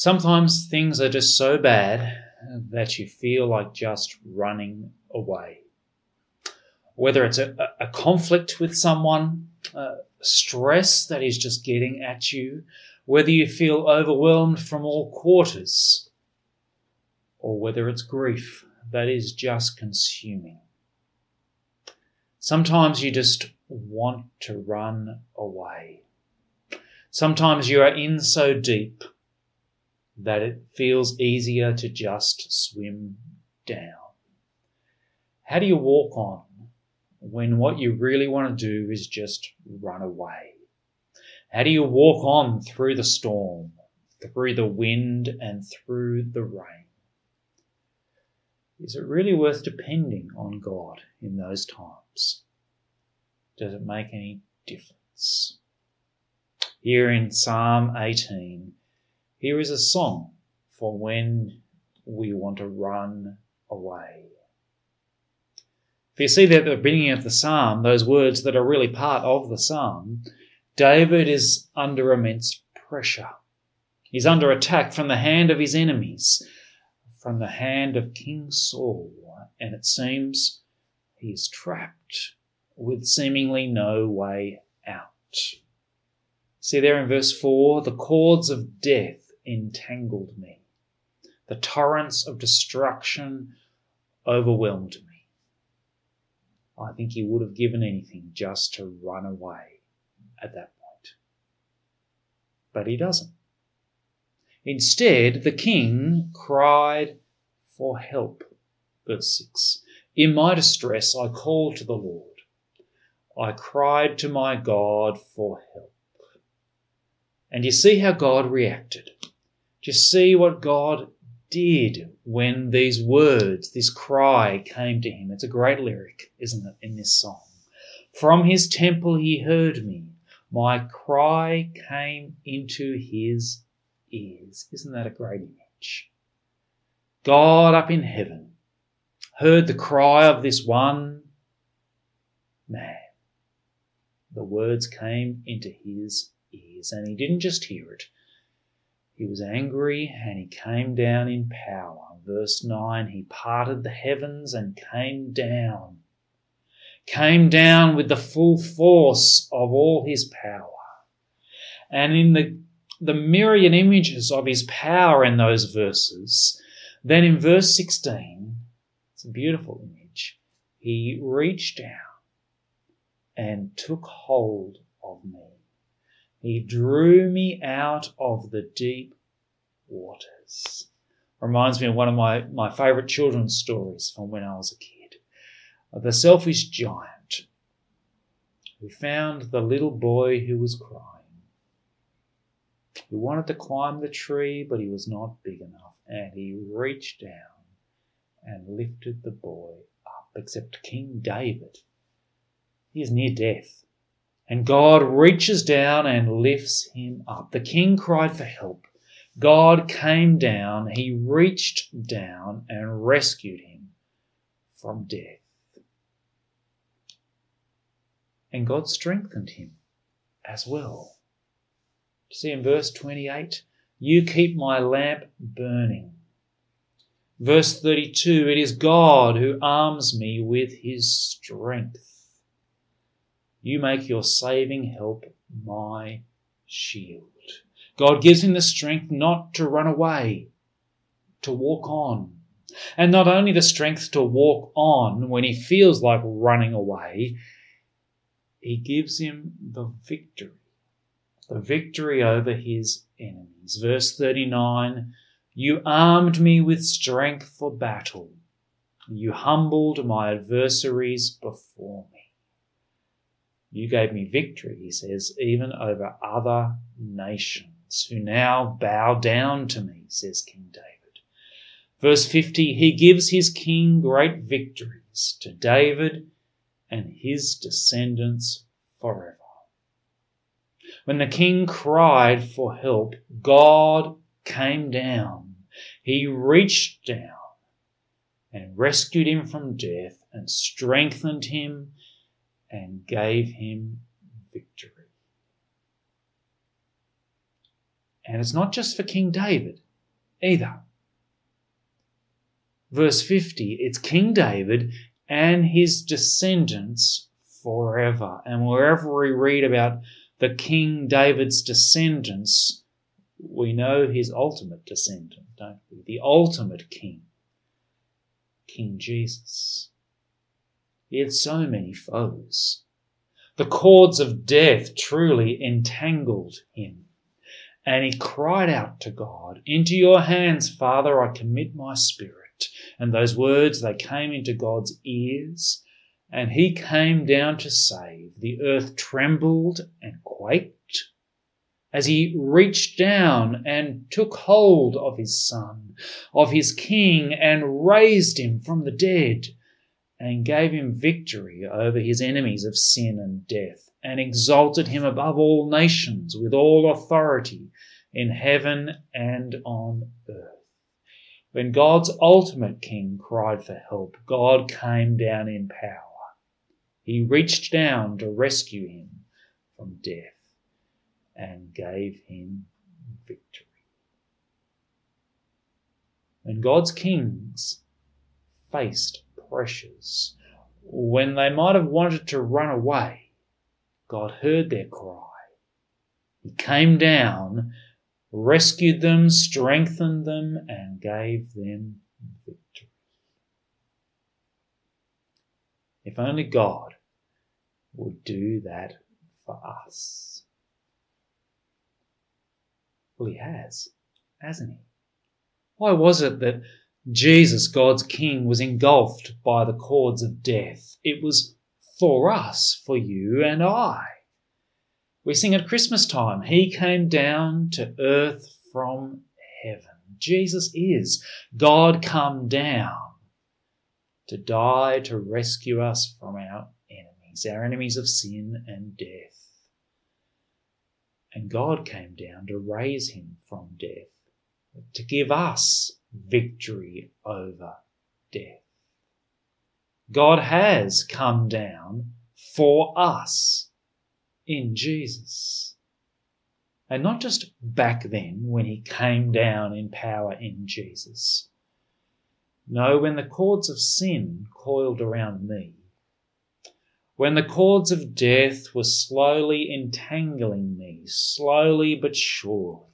Sometimes things are just so bad that you feel like just running away. Whether it's a conflict with someone, stress that is just getting at you, whether you feel overwhelmed from all quarters, or whether it's grief that is just consuming. Sometimes you just want to run away. Sometimes you are in so deep that it feels easier to just swim down. How do you walk on when what you really want to do is just run away? How do you walk on through the storm, through the wind, and through the rain? Is it really worth depending on God in those times? Does it make any difference? Here in Psalm 18, here is a song for when we want to run away. If you see that at the beginning of the psalm, those words that are really part of the psalm, David is under immense pressure. He's under attack from the hand of his enemies, from the hand of King Saul, and it seems he is trapped with seemingly no way out. See there in verse 4, the cords of death entangled me. The torrents of destruction overwhelmed me. I think he would have given anything just to run away at that point. But he doesn't. Instead, the king cried for help. Verse 6. In my distress, I called to the Lord. I cried to my God for help. And you see how God reacted. Do you see what God did when these words, this cry came to him? It's a great lyric, isn't it, in this song? From his temple he heard me. My cry came into his ears. Isn't that a great image? God up in heaven heard the cry of this one man. The words came into his ears, and he didn't just hear it. He was angry, and he came down in power. Verse 9, he parted the heavens and came down with the full force of all his power. And in the myriad images of his power in those verses, then in verse 16, it's a beautiful image, he reached down and took hold of me. He drew me out of the deep waters. Reminds me of one of my favourite children's stories from when I was a kid. Of the selfish giant who found the little boy who was crying. He wanted to climb the tree, but he was not big enough. And he reached down and lifted the boy up, except King David. He is near death. And God reaches down and lifts him up. The king cried for help. God came down. He reached down and rescued him from death. And God strengthened him as well. You see in verse 28, you keep my lamp burning. Verse 32, it is God who arms me with his strength. You make your saving help my shield. God gives him the strength not to run away, to walk on. And not only the strength to walk on when he feels like running away, he gives him the victory over his enemies. Verse 39, you armed me with strength for battle. You humbled my adversaries before me. You gave me victory, he says, even over other nations who now bow down to me, says King David. Verse 50, he gives his king great victories to David and his descendants forever. When the king cried for help, God came down. He reached down and rescued him from death and strengthened him and gave him victory. And it's not just for King David, either. Verse 50, it's King David and his descendants forever. And wherever we read about the King David's descendants, we know his ultimate descendant, don't we? The ultimate king, King Jesus. He had so many foes. The cords of death truly entangled him. And he cried out to God, "Into your hands, Father, I commit my spirit." And those words, they came into God's ears, and he came down to save. The earth trembled and quaked as he reached down and took hold of his son, of his king, and raised him from the dead and gave him victory over his enemies of sin and death, and exalted him above all nations with all authority in heaven and on earth. When God's ultimate king cried for help, God came down in power. He reached down to rescue him from death and gave him victory. When God's kings faced pressures, when they might have wanted to run away, God heard their cry. He came down, rescued them, strengthened them, and gave them victory. If only God would do that for us. Well, he has, hasn't he? Why was it that Jesus, God's King, was engulfed by the cords of death? It was for us, for you and I. We sing at Christmas time, he came down to earth from heaven. Jesus is God come down to die, to rescue us from our enemies of sin and death. And God came down to raise him from death, to give us victory over death. God has come down for us in Jesus. And not just back then when he came down in power in Jesus. No, when the cords of sin coiled around me, when the cords of death were slowly entangling me, slowly but surely,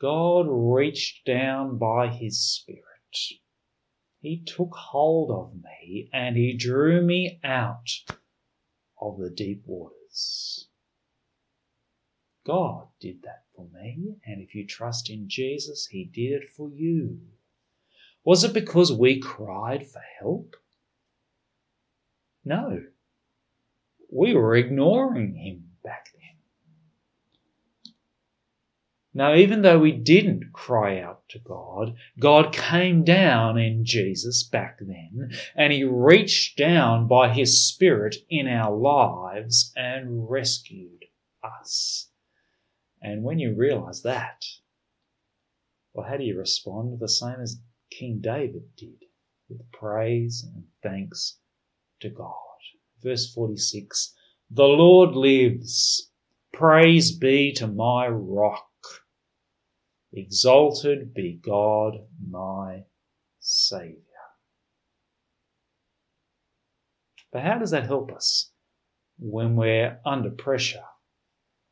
God reached down by his Spirit. He took hold of me and he drew me out of the deep waters. God did that for me, and if you trust in Jesus, he did it for you. Was it because we cried for help? No. We were ignoring him back then. Now, even though we didn't cry out to God, God came down in Jesus back then, and he reached down by his Spirit in our lives and rescued us. And when you realise that, well, how do you respond? The same as King David did, with praise and thanks to God. Verse 46, the Lord lives, praise be to my rock. Exalted be God, my Saviour. But how does that help us when we're under pressure,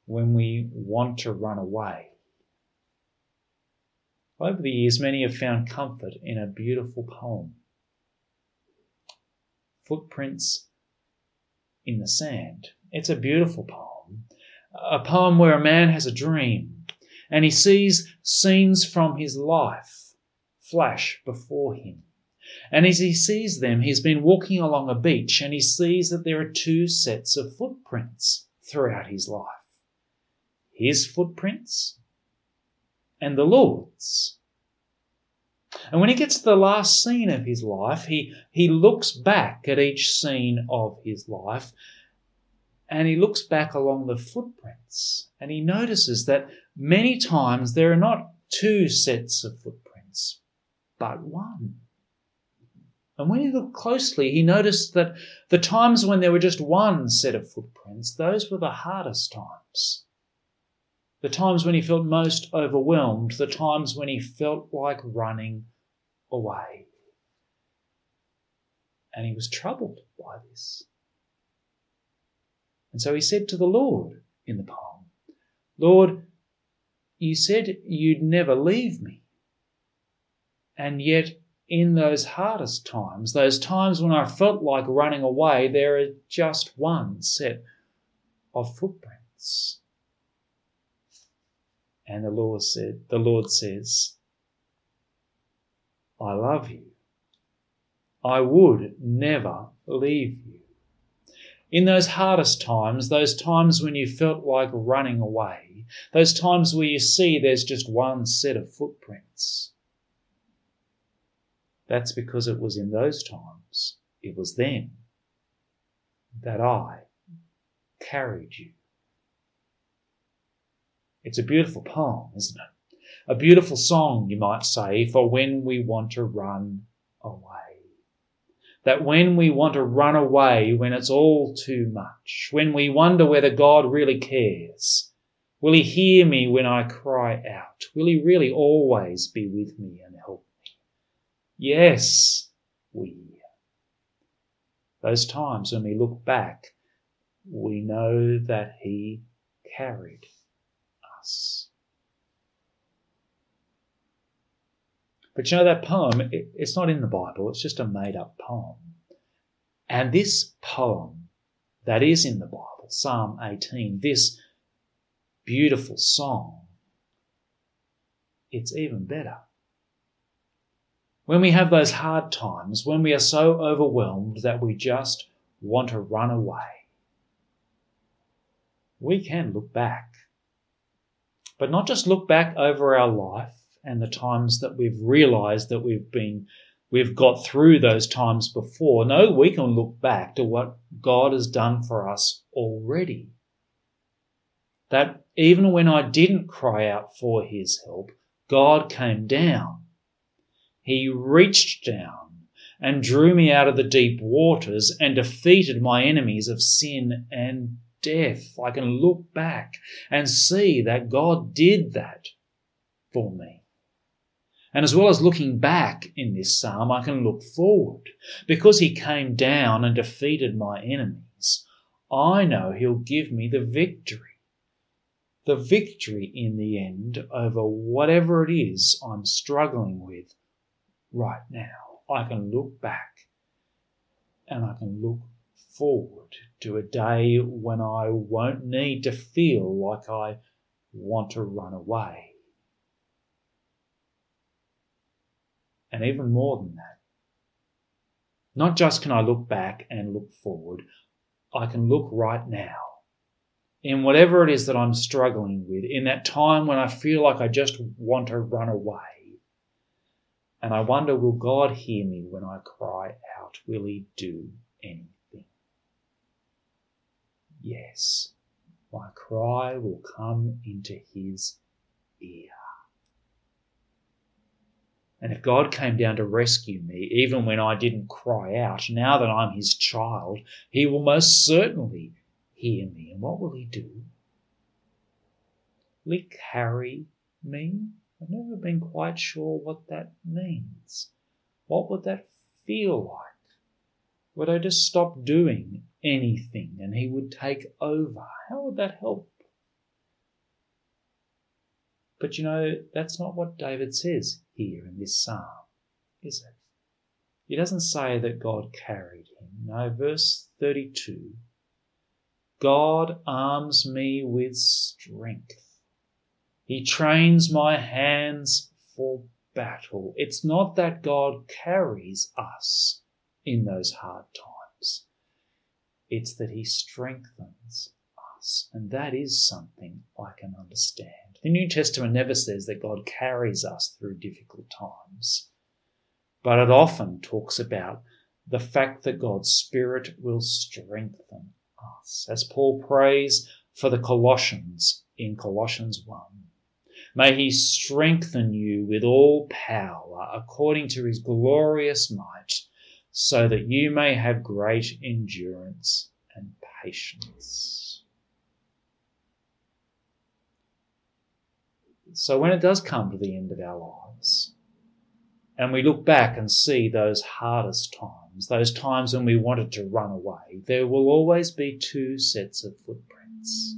when we want to run away? Over the years, many have found comfort in a beautiful poem, Footprints in the Sand. It's a beautiful poem, a poem where a man has a dream, and he sees scenes from his life flash before him. And as he sees them, he's been walking along a beach, and he sees that there are two sets of footprints throughout his life. His footprints and the Lord's. And when he gets to the last scene of his life, he looks back at each scene of his life, and he looks back along the footprints, and he notices that many times there are not two sets of footprints, but one. And when he looked closely, he noticed that the times when there were just one set of footprints, those were the hardest times. the times when he felt most overwhelmed, the times when he felt like running away. And he was troubled by this. And so he said to the Lord in the palm, "Lord, you said you'd never leave me." And yet in those hardest times, those times when I felt like running away, there are just one set of footprints. And the Lord says, "I love you. I would never leave you." In those hardest times, those times when you felt like running away, those times where you see there's just one set of footprints, that's because it was in those times, it was then, that I carried you. It's a beautiful poem, isn't it? A beautiful song, you might say, for when we want to run away. That when we want to run away, when it's all too much, when we wonder whether God really cares, will he hear me when I cry out? Will he really always be with me and help me? Yes, we. Those times when we look back, we know that he carried us. But you know, that poem, it's not in the Bible, it's just a made-up poem. And this poem that is in the Bible, Psalm 18, this beautiful song, it's even better. When we have those hard times, when we are so overwhelmed that we just want to run away, we can look back. But not just look back over our life and the times that we've realised that we've got through those times before. No, we can look back to what God has done for us already. That even when I didn't cry out for his help, God came down. He reached down and drew me out of the deep waters and defeated my enemies of sin and death. I can look back and see that God did that for me. And as well as looking back in this psalm, I can look forward. Because he came down and defeated my enemies, I know he'll give me the victory. The victory in the end over whatever it is I'm struggling with right now. I can look back and I can look forward to a day when I won't need to feel like I want to run away. And even more than that, not just can I look back and look forward, I can look right now in whatever it is that I'm struggling with, in that time when I feel like I just want to run away. And I wonder, will God hear me when I cry out? Will he do anything? Yes, my cry will come into his ear. And if God came down to rescue me, even when I didn't cry out, now that I'm his child, he will most certainly hear me. And what will he do? Will he carry me? I've never been quite sure what that means. What would that feel like? Would I just stop doing anything and he would take over? How would that help? But you know, that's not what David says here in this psalm, is it? He doesn't say that God carried him. No, verse 32, God arms me with strength. He trains my hands for battle. It's not that God carries us in those hard times. It's that he strengthens us. And that is something I can understand. The New Testament never says that God carries us through difficult times, but it often talks about the fact that God's Spirit will strengthen us. As Paul prays for the Colossians in Colossians 1, may he strengthen you with all power according to his glorious might, so that you may have great endurance and patience. So when it does come to the end of our lives and we look back and see those hardest times, those times when we wanted to run away, there will always be two sets of footprints.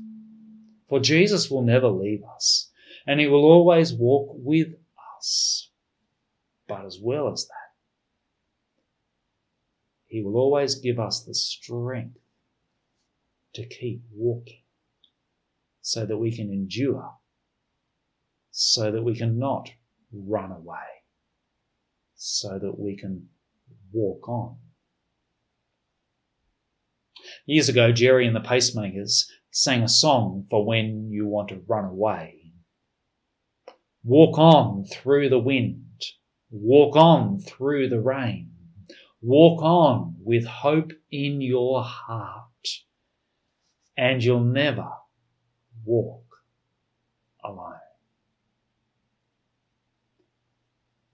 For Jesus will never leave us, and he will always walk with us. But as well as that, he will always give us the strength to keep walking so that we can endure, so that we can not run away, so that we can walk on. Years ago, Jerry and the Pacemakers sang a song for when you want to run away. Walk on through the wind, walk on through the rain, walk on with hope in your heart, and you'll never walk alone.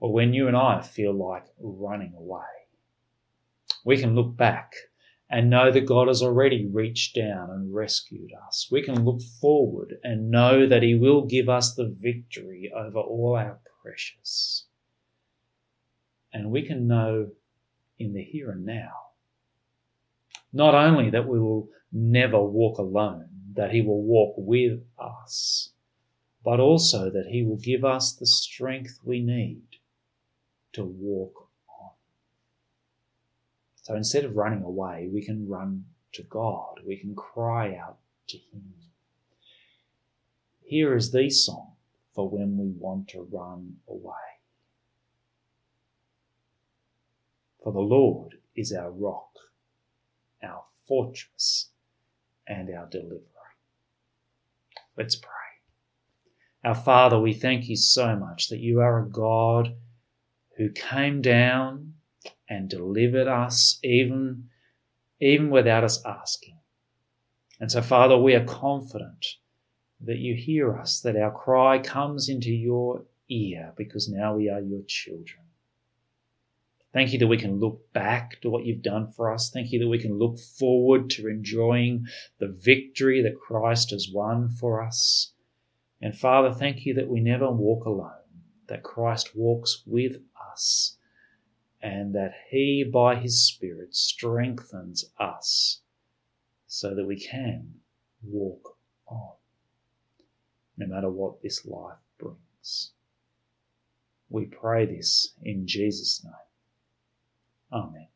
Or when you and I feel like running away, we can look back and know that God has already reached down and rescued us. We can look forward and know that he will give us the victory over all our pressures. And we can know in the here and now, not only that we will never walk alone, that he will walk with us, but also that he will give us the strength we need to walk on. So instead of running away, we can run to God. We can cry out to him. Here is the song for when we want to run away. For the Lord is our rock, our fortress, and our deliverer. Let's pray. Our Father, we thank you so much that you are a God who came down and delivered us even without us asking. And so, Father, we are confident that you hear us, that our cry comes into your ear because now we are your children. Thank you that we can look back to what you've done for us. Thank you that we can look forward to enjoying the victory that Christ has won for us. And Father, thank you that we never walk alone, that Christ walks with us, and that he, by his Spirit, strengthens us so that we can walk on, no matter what this life brings. We pray this in Jesus' name. Amen.